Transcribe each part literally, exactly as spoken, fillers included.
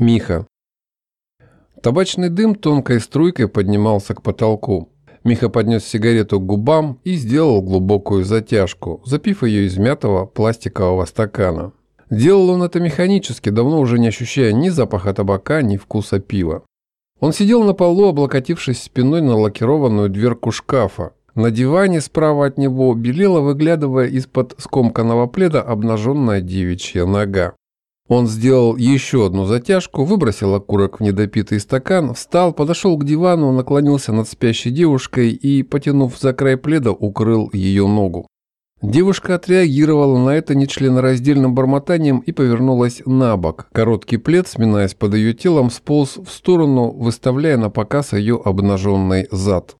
Миха. Табачный дым тонкой струйкой поднимался к потолку. Миха поднес сигарету к губам и сделал глубокую затяжку, запив ее из мятого пластикового стакана. Делал он это механически, давно уже не ощущая ни запаха табака, ни вкуса пива. Он сидел на полу, облокотившись спиной на лакированную дверку шкафа. На диване справа от него белела, выглядывая из-под скомканного пледа, обнаженная девичья нога. Он сделал еще одну затяжку, выбросил окурок в недопитый стакан, встал, подошел к дивану, наклонился над спящей девушкой и, потянув за край пледа, укрыл ее ногу. Девушка отреагировала на это нечленораздельным бормотанием и повернулась на бок. Короткий плед, сминаясь под ее телом, сполз в сторону, выставляя на показ ее обнаженный зад.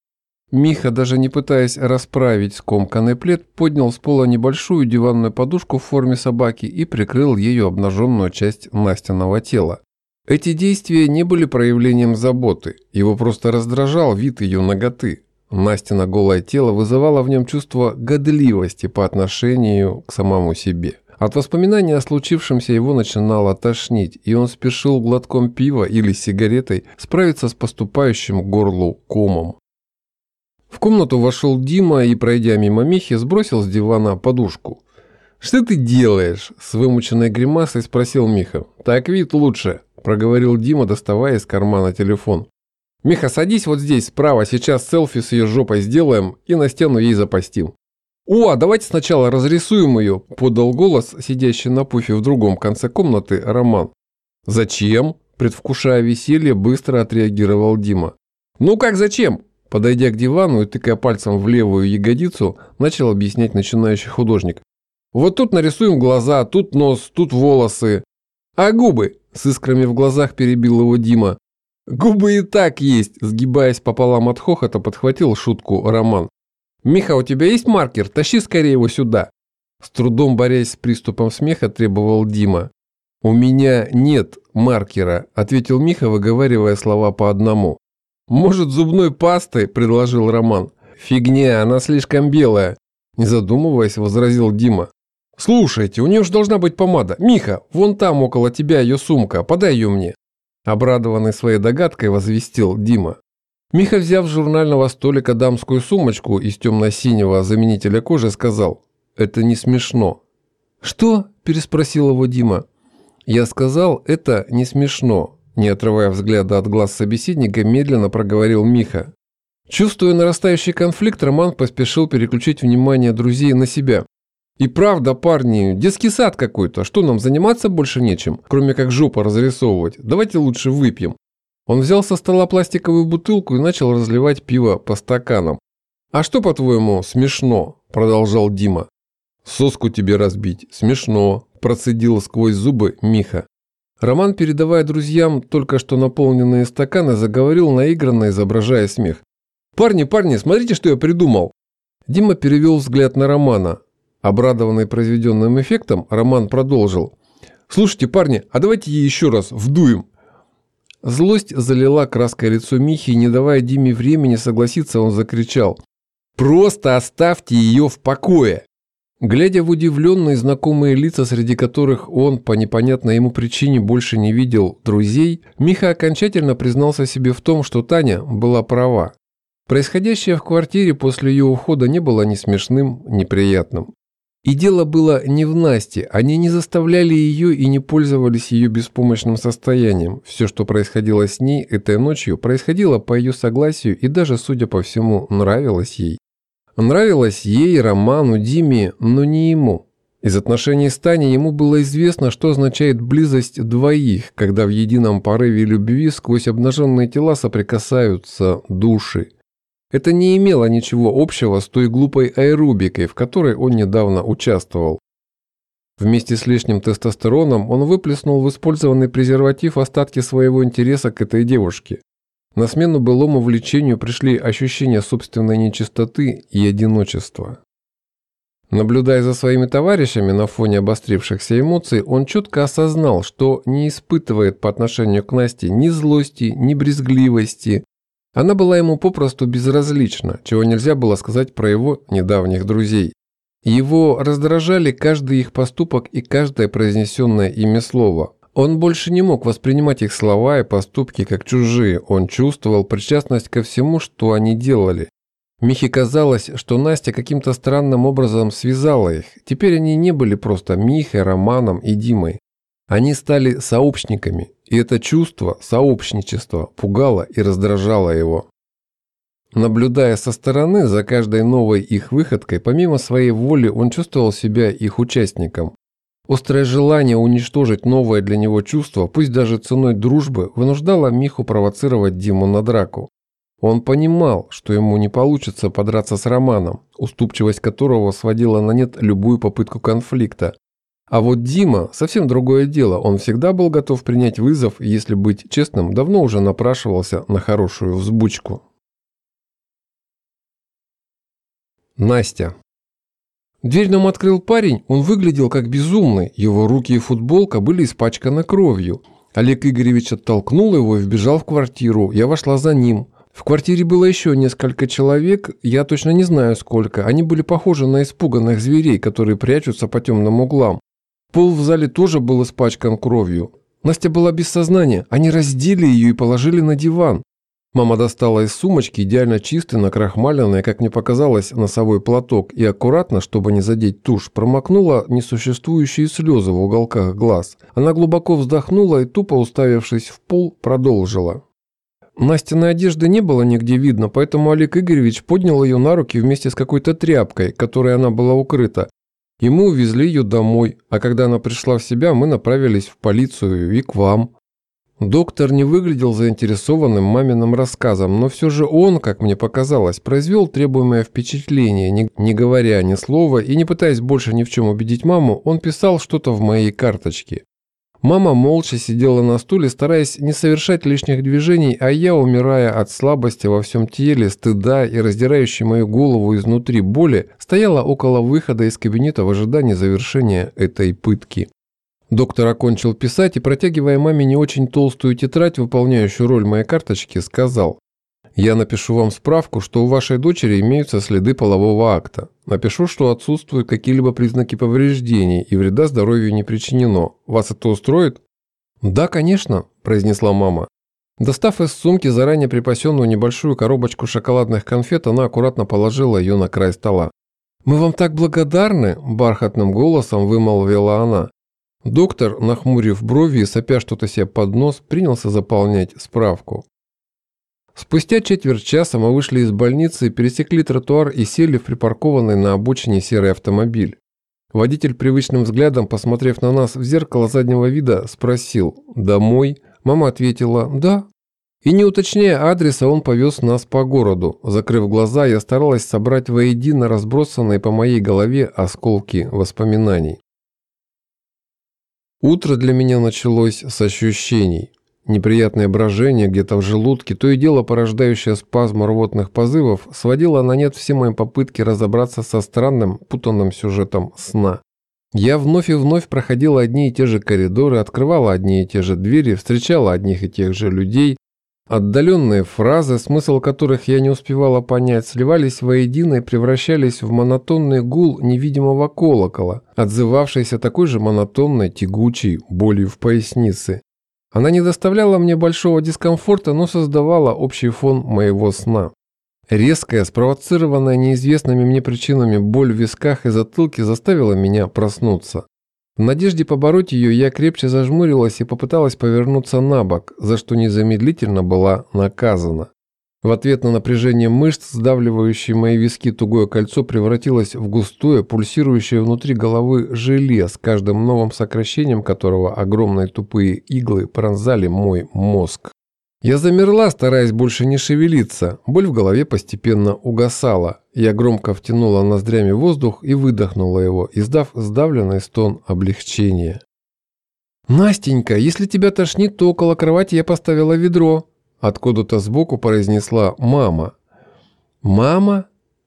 Миха, даже не пытаясь расправить скомканный плед, поднял с пола небольшую диванную подушку в форме собаки и прикрыл ею обнаженную часть Настиного тела. Эти действия не были проявлением заботы, его просто раздражал вид ее наготы. Настино голое тело вызывало в нем чувство годливости по отношению к самому себе. От воспоминания о случившемся его начинало тошнить, и он спешил глотком пива или сигаретой справиться с поступающим к горлу комом. В комнату вошел Дима и, пройдя мимо Михи, сбросил с дивана подушку. «Что ты делаешь?» – с вымученной гримасой спросил Миха. «Так вид лучше», – проговорил Дима, доставая из кармана телефон. «Миха, садись вот здесь справа, сейчас селфи с ее жопой сделаем и на стену ей запостим». «О, давайте сначала разрисуем ее», – подал голос, сидящий на пуфе в другом конце комнаты, Роман. «Зачем?» – предвкушая веселье, быстро отреагировал Дима. «Ну как зачем?» Подойдя к дивану и тыкая пальцем в левую ягодицу, начал объяснять начинающий художник. «Вот тут нарисуем глаза, тут нос, тут волосы. А губы?» – с искрами в глазах перебил его Дима. «Губы и так есть!» – сгибаясь пополам от хохота, подхватил шутку Роман. «Миха, у тебя есть маркер? Тащи скорее его сюда!» С трудом борясь с приступом смеха, требовал Дима. «У меня нет маркера», – ответил Миха, выговаривая слова по одному. «Может, зубной пасты?» – предложил Роман. «Фигня, она слишком белая», – не задумываясь, возразил Дима. «Слушайте, у нее же должна быть помада. Миха, вон там около тебя ее сумка, подай ее мне», – обрадованный своей догадкой возвестил Дима. Миха, взяв с журнального столика дамскую сумочку из темно-синего заменителя кожи, сказал: «Это не смешно». «Что?» – переспросил его Дима. «Я сказал, это не смешно». Не отрывая взгляда от глаз собеседника, медленно проговорил Миха. Чувствуя нарастающий конфликт, Роман поспешил переключить внимание друзей на себя. «И правда, парни, детский сад какой-то. Что, нам заниматься больше нечем, кроме как жопу разрисовывать? Давайте лучше выпьем». Он взял со стола пластиковую бутылку и начал разливать пиво по стаканам. «А что, по-твоему, смешно?» – продолжал Дима. «Соску тебе разбить. Смешно», – процедил сквозь зубы Миха. Роман, передавая друзьям только что наполненные стаканы, заговорил наигранно, изображая смех. «Парни, парни, смотрите, что я придумал!» Дима перевел взгляд на Романа. Обрадованный произведенным эффектом, Роман продолжил. «Слушайте, парни, а давайте ей еще раз вдуем!» Злость залила краской лицо Михи, и, не давая Диме времени согласиться, он закричал. «Просто оставьте ее в покое!» Глядя в удивленные знакомые лица, среди которых он, по непонятной ему причине, больше не видел друзей, Миха окончательно признался себе в том, что Таня была права. Происходящее в квартире после ее ухода не было ни смешным, ни приятным. И дело было не в Насте, они не заставляли ее и не пользовались ее беспомощным состоянием. Все, что происходило с ней этой ночью, происходило по ее согласию и даже, судя по всему, нравилось ей. Нравилось ей, Роману, Диме, но не ему. Из отношений с Таней ему было известно, что означает близость двоих, когда в едином порыве любви сквозь обнаженные тела соприкасаются души. Это не имело ничего общего с той глупой аэробикой, в которой он недавно участвовал. Вместе с лишним тестостероном он выплеснул в использованный презерватив остатки своего интереса к этой девушке. На смену былому влечению пришли ощущения собственной нечистоты и одиночества. Наблюдая за своими товарищами на фоне обострившихся эмоций, он четко осознал, что не испытывает по отношению к Насте ни злости, ни брезгливости. Она была ему попросту безразлична, чего нельзя было сказать про его недавних друзей. Его раздражали каждый их поступок и каждое произнесенное ими слово. Он больше не мог воспринимать их слова и поступки как чужие, он чувствовал причастность ко всему, что они делали. Михе казалось, что Настя каким-то странным образом связала их. Теперь они не были просто Михой, Романом и Димой. Они стали сообщниками, и это чувство сообщничества пугало и раздражало его. Наблюдая со стороны за каждой новой их выходкой, помимо своей воли он чувствовал себя их участником. Острое желание уничтожить новое для него чувство, пусть даже ценой дружбы, вынуждало Миху провоцировать Диму на драку. Он понимал, что ему не получится подраться с Романом, уступчивость которого сводила на нет любую попытку конфликта. А вот Дима – совсем другое дело, он всегда был готов принять вызов и, если быть честным, давно уже напрашивался на хорошую взбучку. Настя. Дверь нам открыл парень, он выглядел как безумный, его руки и футболка были испачканы кровью. Олег Игоревич оттолкнул его и вбежал в квартиру, я вошла за ним. В квартире было еще несколько человек, я точно не знаю сколько, они были похожи на испуганных зверей, которые прячутся по темным углам. Пол в зале тоже был испачкан кровью. Настя была без сознания, они раздели ее и положили на диван. Мама достала из сумочки идеально чистый, накрахмаленный, как мне показалось, носовой платок и аккуратно, чтобы не задеть тушь, промокнула несуществующие слезы в уголках глаз. Она глубоко вздохнула и, тупо уставившись в пол, продолжила. Настиной одежды не было нигде видно, поэтому Олег Игоревич поднял ее на руки вместе с какой-то тряпкой, которой она была укрыта. И мы увезли ее домой, а когда она пришла в себя, мы направились в полицию и к вам. Доктор не выглядел заинтересованным маминым рассказом, но все же он, как мне показалось, произвел требуемое впечатление, не, не говоря ни слова и не пытаясь больше ни в чем убедить маму, он писал что-то в моей карточке. Мама молча сидела на стуле, стараясь не совершать лишних движений, а я, умирая от слабости во всем теле, стыда и раздирающей мою голову изнутри боли, стояла около выхода из кабинета в ожидании завершения этой пытки. Доктор окончил писать и, протягивая маме не очень толстую тетрадь, выполняющую роль моей карточки, сказал: «Я напишу вам справку, что у вашей дочери имеются следы полового акта. Напишу, что отсутствуют какие-либо признаки повреждений и вреда здоровью не причинено. Вас это устроит?» «Да, конечно», – произнесла мама. Достав из сумки заранее припасенную небольшую коробочку шоколадных конфет, она аккуратно положила ее на край стола. «Мы вам так благодарны», – бархатным голосом вымолвила она. Доктор, нахмурив брови и сопя что-то себе под нос, принялся заполнять справку. Спустя четверть часа мы вышли из больницы, пересекли тротуар и сели в припаркованный на обочине серый автомобиль. Водитель, привычным взглядом посмотрев на нас в зеркало заднего вида, спросил: «Домой?» Мама ответила: «Да». И не уточняя адреса, он повез нас по городу. Закрыв глаза, я старалась собрать воедино разбросанные по моей голове осколки воспоминаний. Утро для меня началось с ощущений. Неприятное брожение где-то в желудке, то и дело порождающее спазм рвотных позывов, сводило на нет все мои попытки разобраться со странным, путанным сюжетом сна. Я вновь и вновь проходила одни и те же коридоры, открывала одни и те же двери, встречала одних и тех же людей. Отдаленные фразы, смысл которых я не успевала понять, сливались воедино и превращались в монотонный гул невидимого колокола, отзывавшийся такой же монотонной, тягучей болью в пояснице. Она не доставляла мне большого дискомфорта, но создавала общий фон моего сна. Резкая, спровоцированная неизвестными мне причинами боль в висках и затылке заставила меня проснуться. В надежде побороть ее, я крепче зажмурилась и попыталась повернуться на бок, за что незамедлительно была наказана. В ответ на напряжение мышц, сдавливающие мои виски, тугое кольцо превратилось в густое, пульсирующее внутри головы желе, с каждым новым сокращением которого огромные тупые иглы пронзали мой мозг. Я замерла, стараясь больше не шевелиться. Боль в голове постепенно угасала. Я громко втянула ноздрями воздух и выдохнула его, издав сдавленный стон облегчения. «Настенька, если тебя тошнит, то около кровати я поставила ведро», — откуда-то сбоку произнесла мама. «Мама?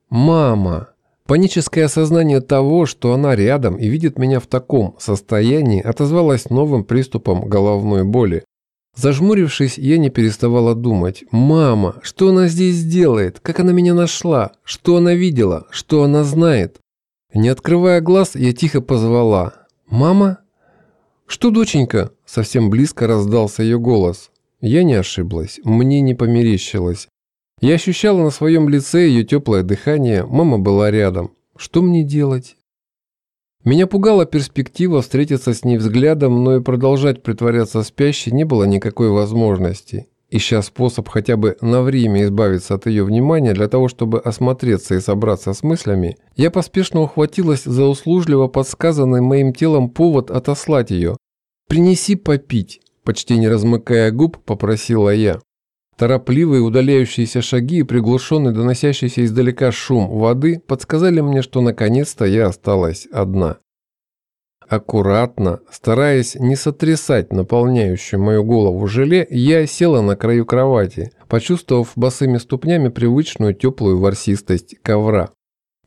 Мама!» Паническое осознание того, что она рядом и видит меня в таком состоянии, отозвалось новым приступом головной боли. Зажмурившись, я не переставала думать: «Мама, что она здесь делает? Как она меня нашла? Что она видела? Что она знает?» Не открывая глаз, я тихо позвала: «Мама? «Что, доченька?» – совсем близко раздался ее голос. Я не ошиблась, мне не померещилось. Я ощущала на своем лице ее теплое дыхание, мама была рядом. Что мне делать? Меня пугала перспектива встретиться с ней взглядом, но и продолжать притворяться спящей не было никакой возможности. Ища способ хотя бы на время избавиться от ее внимания для того, чтобы осмотреться и собраться с мыслями, я поспешно ухватилась за услужливо подсказанный моим телом повод отослать ее. «Принеси попить!» Почти не размыкая губ, попросила я. Торопливые удаляющиеся шаги и приглушенный доносящийся издалека шум воды подсказали мне, что наконец-то я осталась одна. Аккуратно, стараясь не сотрясать наполняющую мою голову желе, я села на краю кровати, почувствовав босыми ступнями привычную теплую ворсистость ковра.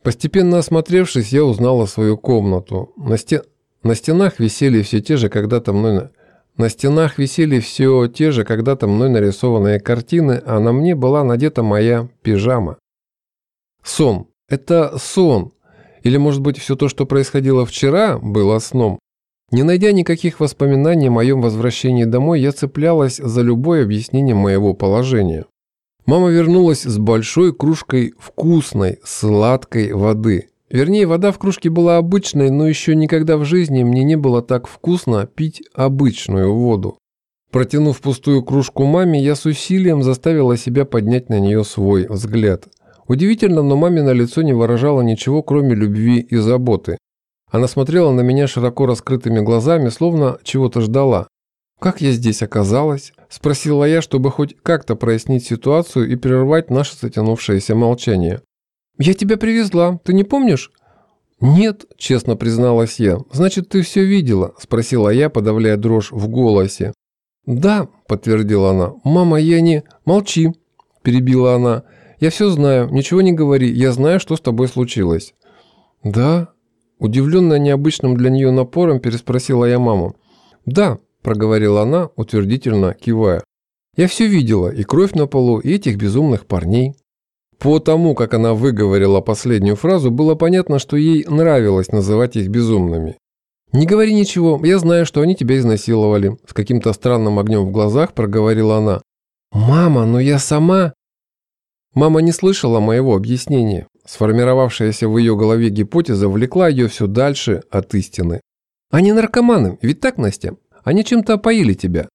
Постепенно осмотревшись, я узнала свою комнату. На, сте... на стенах висели все те же когда-то мной... На стенах висели все те же когда-то мной нарисованные картины, а на мне была надета моя пижама. Сон. Это сон. Или, может быть, все то, что происходило вчера, было сном. Не найдя никаких воспоминаний о моем возвращении домой, я цеплялась за любое объяснение моего положения. Мама вернулась с большой кружкой вкусной, сладкой воды. Вернее, вода в кружке была обычной, но еще никогда в жизни мне не было так вкусно пить обычную воду. Протянув пустую кружку маме, я с усилием заставила себя поднять на нее свой взгляд. Удивительно, но мамино лицо не выражало ничего, кроме любви и заботы. Она смотрела на меня широко раскрытыми глазами, словно чего-то ждала. «Как я здесь оказалась?» – спросила я, чтобы хоть как-то прояснить ситуацию и прервать наше затянувшееся молчание. «Я тебя привезла, ты не помнишь?» «Нет», – честно призналась я. «Значит, ты все видела?» – спросила я, подавляя дрожь в голосе. «Да», – подтвердила она. «Мама, я не...» «Молчи», – перебила она. «Я все знаю, ничего не говори, я знаю, что с тобой случилось». «Да?» – удивленная необычным для нее напором переспросила я маму. «Да», – проговорила она, утвердительно кивая. «Я все видела, и кровь на полу, и этих безумных парней». По тому, как она выговорила последнюю фразу, было понятно, что ей нравилось называть их безумными. «Не говори ничего, я знаю, что они тебя изнасиловали», – с каким-то странным огнем в глазах проговорила она. «Мама, но я сама…» Мама не слышала моего объяснения. Сформировавшаяся в ее голове гипотеза влекла ее все дальше от истины. «Они наркоманы, ведь так, Настя? Они чем-то опоили тебя».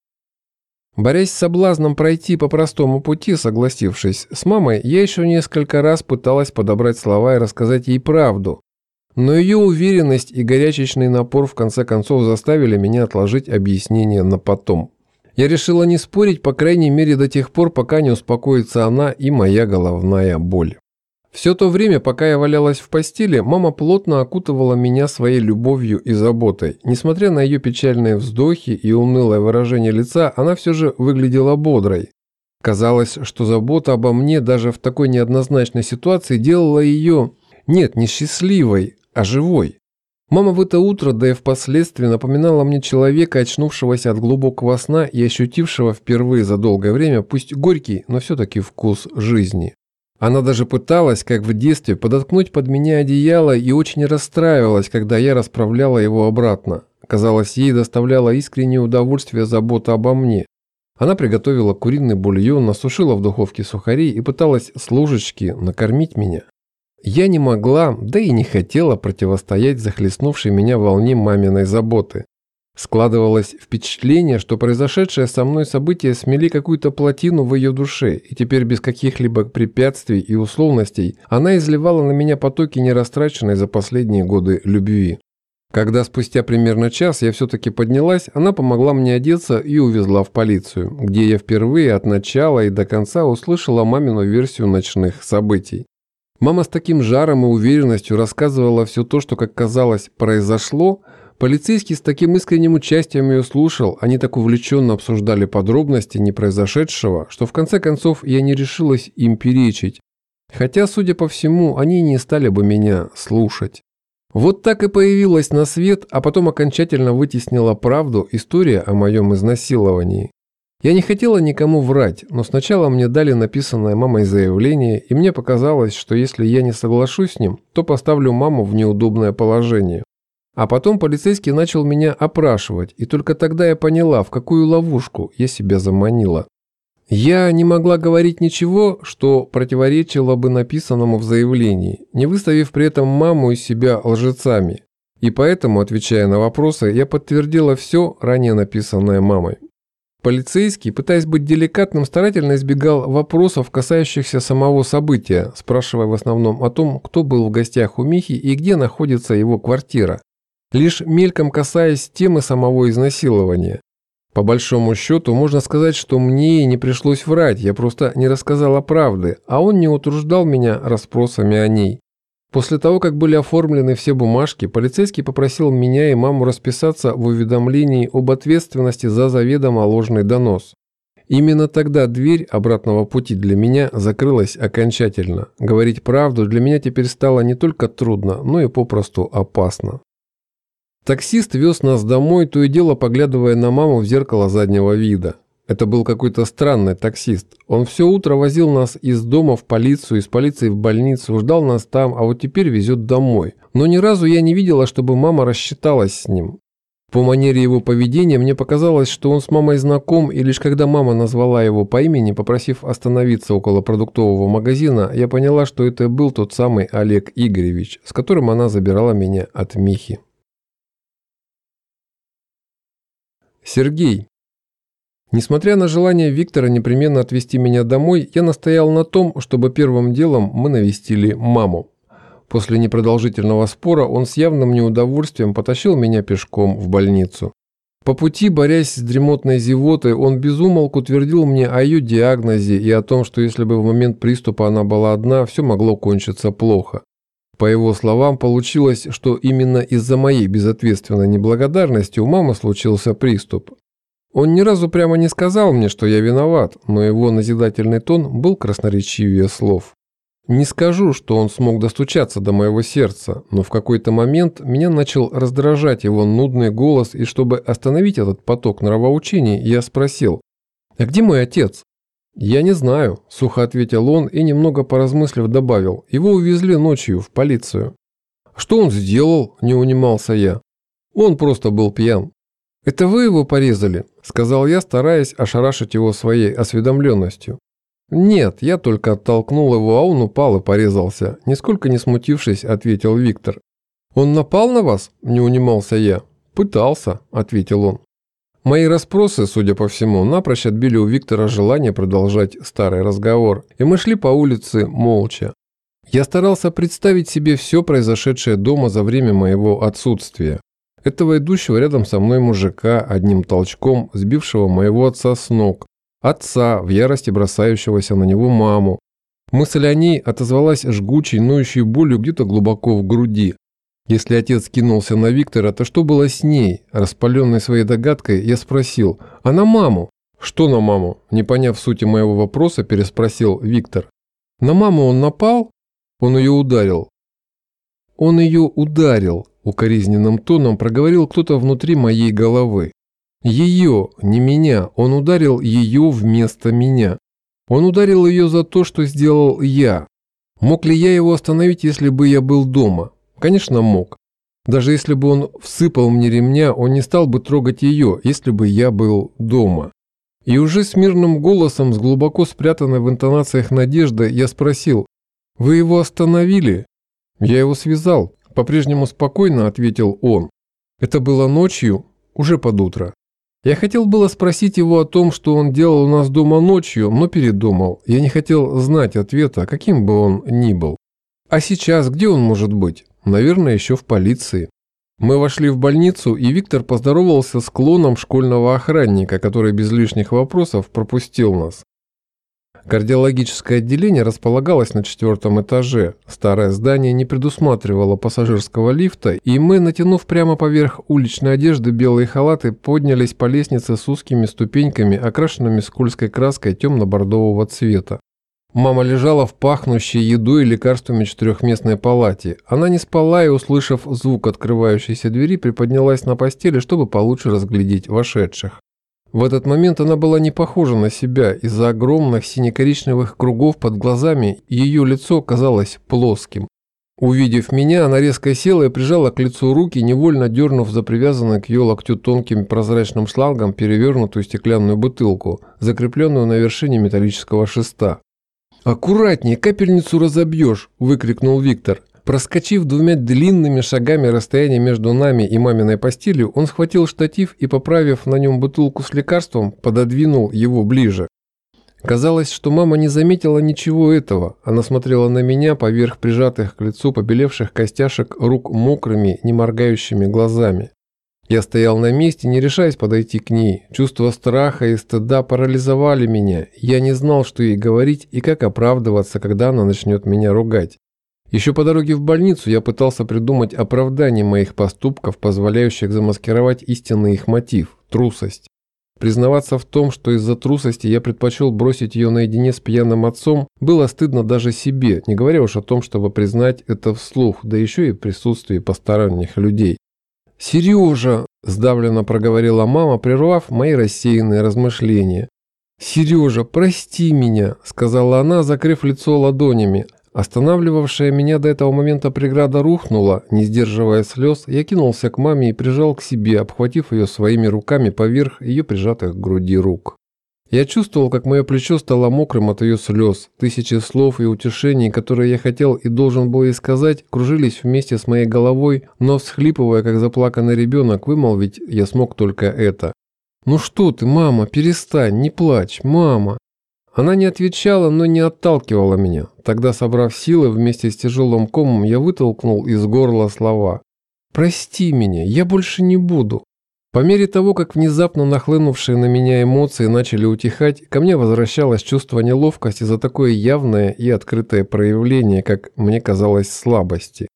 Борясь с соблазном пройти по простому пути, согласившись с мамой, я еще несколько раз пыталась подобрать слова и рассказать ей правду. Но ее уверенность и горячечный напор в конце концов заставили меня отложить объяснение на потом. Я решила не спорить, по крайней мере, до тех пор, пока не успокоится она и моя головная боль. Все то время, пока я валялась в постели, мама плотно окутывала меня своей любовью и заботой. Несмотря на ее печальные вздохи и унылое выражение лица, она все же выглядела бодрой. Казалось, что забота обо мне даже в такой неоднозначной ситуации делала ее, нет, не счастливой, а живой. Мама в это утро, да и впоследствии, напоминала мне человека, очнувшегося от глубокого сна и ощутившего впервые за долгое время, пусть горький, но все-таки вкус жизни. Она даже пыталась, как в детстве, подоткнуть под меня одеяло и очень расстраивалась, когда я расправляла его обратно. Казалось, ей доставляло искреннее удовольствие забота обо мне. Она приготовила куриный бульон, насушила в духовке сухари и пыталась с ложечки накормить меня. Я не могла, да и не хотела противостоять захлестнувшей меня волне маминой заботы. Складывалось впечатление, что произошедшее со мной событие смели какую-то плотину в ее душе, и теперь без каких-либо препятствий и условностей она изливала на меня потоки нерастраченной за последние годы любви. Когда спустя примерно час я все-таки поднялась, она помогла мне одеться и увезла в полицию, где я впервые от начала и до конца услышала мамину версию ночных событий. Мама с таким жаром и уверенностью рассказывала все то, что, как казалось, произошло. Полицейский с таким искренним участием ее слушал, они так увлеченно обсуждали подробности непроизошедшего, что в конце концов я не решилась им перечить, хотя, судя по всему, они не стали бы меня слушать. Вот так и появилась на свет, а потом окончательно вытеснила правду история о моем изнасиловании. Я не хотела никому врать, но сначала мне дали написанное мамой заявление, и мне показалось, что если я не соглашусь с ним, то поставлю маму в неудобное положение. А потом полицейский начал меня опрашивать, и только тогда я поняла, в какую ловушку я себя заманила. Я не могла говорить ничего, что противоречило бы написанному в заявлении, не выставив при этом маму и себя лжецами. И поэтому, отвечая на вопросы, я подтвердила все, ранее написанное мамой. Полицейский, пытаясь быть деликатным, старательно избегал вопросов, касающихся самого события, спрашивая в основном о том, кто был в гостях у Михи и где находится его квартира, лишь мельком касаясь темы самого изнасилования. По большому счету, можно сказать, что мне не пришлось врать, я просто не рассказала правды, а он не утруждал меня расспросами о ней. После того, как были оформлены все бумажки, полицейский попросил меня и маму расписаться в уведомлении об ответственности за заведомо ложный донос. Именно тогда дверь обратного пути для меня закрылась окончательно. Говорить правду для меня теперь стало не только трудно, но и попросту опасно. Таксист вез нас домой, то и дело поглядывая на маму в зеркало заднего вида. Это был какой-то странный таксист. Он все утро возил нас из дома в полицию, из полиции в больницу, ждал нас там, а вот теперь везет домой. Но ни разу я не видела, чтобы мама рассчиталась с ним. По манере его поведения мне показалось, что он с мамой знаком, и лишь когда мама назвала его по имени, попросив остановиться около продуктового магазина, я поняла, что это был тот самый Олег Игоревич, с которым она забирала меня от Михи. Сергей. Несмотря на желание Виктора непременно отвезти меня домой, я настоял на том, чтобы первым делом мы навестили маму. После непродолжительного спора он с явным неудовольствием потащил меня пешком в больницу. По пути, борясь с дремотной зевотой, он безумолку твердил мне о ее диагнозе и о том, что если бы в момент приступа она была одна, все могло кончиться плохо. По его словам, получилось, что именно из-за моей безответственной неблагодарности у мамы случился приступ. Он ни разу прямо не сказал мне, что я виноват, но его назидательный тон был красноречивее слов. Не скажу, что он смог достучаться до моего сердца, но в какой-то момент меня начал раздражать его нудный голос, и чтобы остановить этот поток нравоучений, я спросил: «А где мой отец?» «Я не знаю», – сухо ответил он и, немного поразмыслив, добавил: «Его увезли ночью в полицию». «Что он сделал?» – не унимался я. «Он просто был пьян». «Это вы его порезали?» – сказал я, стараясь ошарашить его своей осведомленностью. «Нет, я только оттолкнул его, а он упал и порезался», – нисколько не смутившись, ответил Виктор. «Он напал на вас?» – не унимался я. «Пытался», – ответил он. Мои расспросы, судя по всему, напрочь отбили у Виктора желание продолжать старый разговор, и мы шли по улице молча. Я старался представить себе все произошедшее дома за время моего отсутствия. Этого идущего рядом со мной мужика, одним толчком сбившего моего отца с ног, отца, в ярости бросающегося на него маму. Мысль о ней отозвалась жгучей, ноющей болью где-то глубоко в груди. Если отец кинулся на Виктора, то что было с ней? Распаленной своей догадкой, я спросил: «А на маму?» «Что на маму?» Не поняв сути моего вопроса, переспросил Виктор. «На маму он напал?» «Он ее ударил». «Он ее ударил», укоризненным тоном проговорил кто-то внутри моей головы. «Ее, не меня, он ударил ее вместо меня. Он ударил ее за то, что сделал я. Мог ли я его остановить, если бы я был дома?» Конечно, мог. Даже если бы он всыпал мне ремня, он не стал бы трогать ее, если бы я был дома. И уже с мирным голосом, с глубоко спрятанной в интонациях надежды, я спросил: «Вы его остановили?» «Я его связал», – по-прежнему спокойно ответил он. Это было ночью, уже под утро. Я хотел было спросить его о том, что он делал у нас дома ночью, но передумал. Я не хотел знать ответа, каким бы он ни был. «А сейчас где он может быть?» «Наверное, еще в полиции». Мы вошли в больницу, и Виктор поздоровался с клоном школьного охранника, который без лишних вопросов пропустил нас. Кардиологическое отделение располагалось на четвертом этаже. Старое здание не предусматривало пассажирского лифта, и мы, натянув прямо поверх уличной одежды белые халаты, поднялись по лестнице с узкими ступеньками, окрашенными скользкой краской темно-бордового цвета. Мама лежала в пахнущей едой и лекарствами четырехместной палате. Она не спала и, услышав звук открывающейся двери, приподнялась на постели, чтобы получше разглядеть вошедших. В этот момент она была не похожа на себя. Из-за огромных сине-коричневых кругов под глазами ее лицо казалось плоским. Увидев меня, она резко села и прижала к лицу руки, невольно дернув за привязанную к ее локтю тонким прозрачным шлангом перевернутую стеклянную бутылку, закрепленную на вершине металлического шеста. «Аккуратней, капельницу разобьешь!» – выкрикнул Виктор. Проскочив двумя длинными шагами расстояние между нами и маминой постелью, он схватил штатив и, поправив на нем бутылку с лекарством, пододвинул его ближе. Казалось, что мама не заметила ничего этого. Она смотрела на меня поверх прижатых к лицу побелевших костяшек рук мокрыми, не моргающими глазами. Я стоял на месте, не решаясь подойти к ней. Чувство страха и стыда парализовали меня. Я не знал, что ей говорить и как оправдываться, когда она начнет меня ругать. Еще по дороге в больницу я пытался придумать оправдание моих поступков, позволяющих замаскировать истинный их мотив – трусость. Признаваться в том, что из-за трусости я предпочел бросить ее наедине с пьяным отцом, было стыдно даже себе, не говоря уж о том, чтобы признать это вслух, да еще и в присутствии посторонних людей. «Сережа!» – сдавленно проговорила мама, прервав мои рассеянные размышления. «Сережа, прости меня!» – сказала она, закрыв лицо ладонями. Останавливавшая меня до этого момента преграда рухнула, не сдерживая слез, я кинулся к маме и прижал к себе, обхватив ее своими руками поверх ее прижатых к груди рук. Я чувствовал, как мое плечо стало мокрым от ее слез. Тысячи слов и утешений, которые я хотел и должен был ей сказать, кружились вместе с моей головой, но, всхлипывая, как заплаканный ребенок, вымолвить я смог только это. «Ну что ты, мама, перестань, не плачь, мама!» Она не отвечала, но не отталкивала меня. Тогда, собрав силы, вместе с тяжелым комом я вытолкнул из горла слова. «Прости меня, я больше не буду». По мере того, как внезапно нахлынувшие на меня эмоции начали утихать, ко мне возвращалось чувство неловкости за такое явное и открытое проявление, как мне казалось, слабости.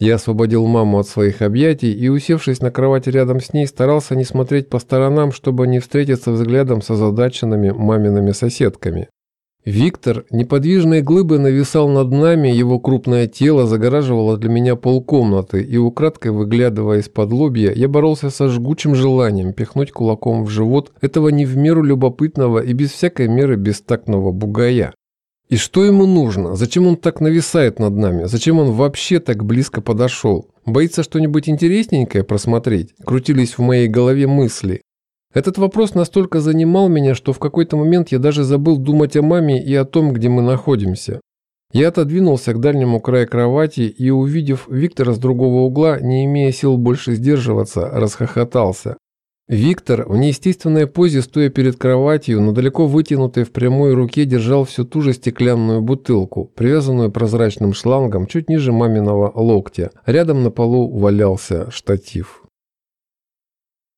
Я освободил маму от своих объятий и, усевшись на кровати рядом с ней, старался не смотреть по сторонам, чтобы не встретиться взглядом с озадаченными мамиными соседками. Виктор неподвижной глыбой нависал над нами, его крупное тело загораживало для меня полкомнаты, и, украдкой выглядывая из-под лобья, я боролся со жгучим желанием пихнуть кулаком в живот этого не в меру любопытного и без всякой меры бестактного бугая. И что ему нужно? Зачем он так нависает над нами? Зачем он вообще так близко подошел? Боится что-нибудь интересненькое просмотреть? Крутились в моей голове мысли. Этот вопрос настолько занимал меня, что в какой-то момент я даже забыл думать о маме и о том, где мы находимся. Я отодвинулся к дальнему краю кровати и, увидев Виктора с другого угла, не имея сил больше сдерживаться, расхохотался. Виктор в неестественной позе, стоя перед кроватью, но далеко вытянутой в прямой руке, держал всю ту же стеклянную бутылку, привязанную прозрачным шлангом чуть ниже маминого локтя. Рядом на полу валялся штатив.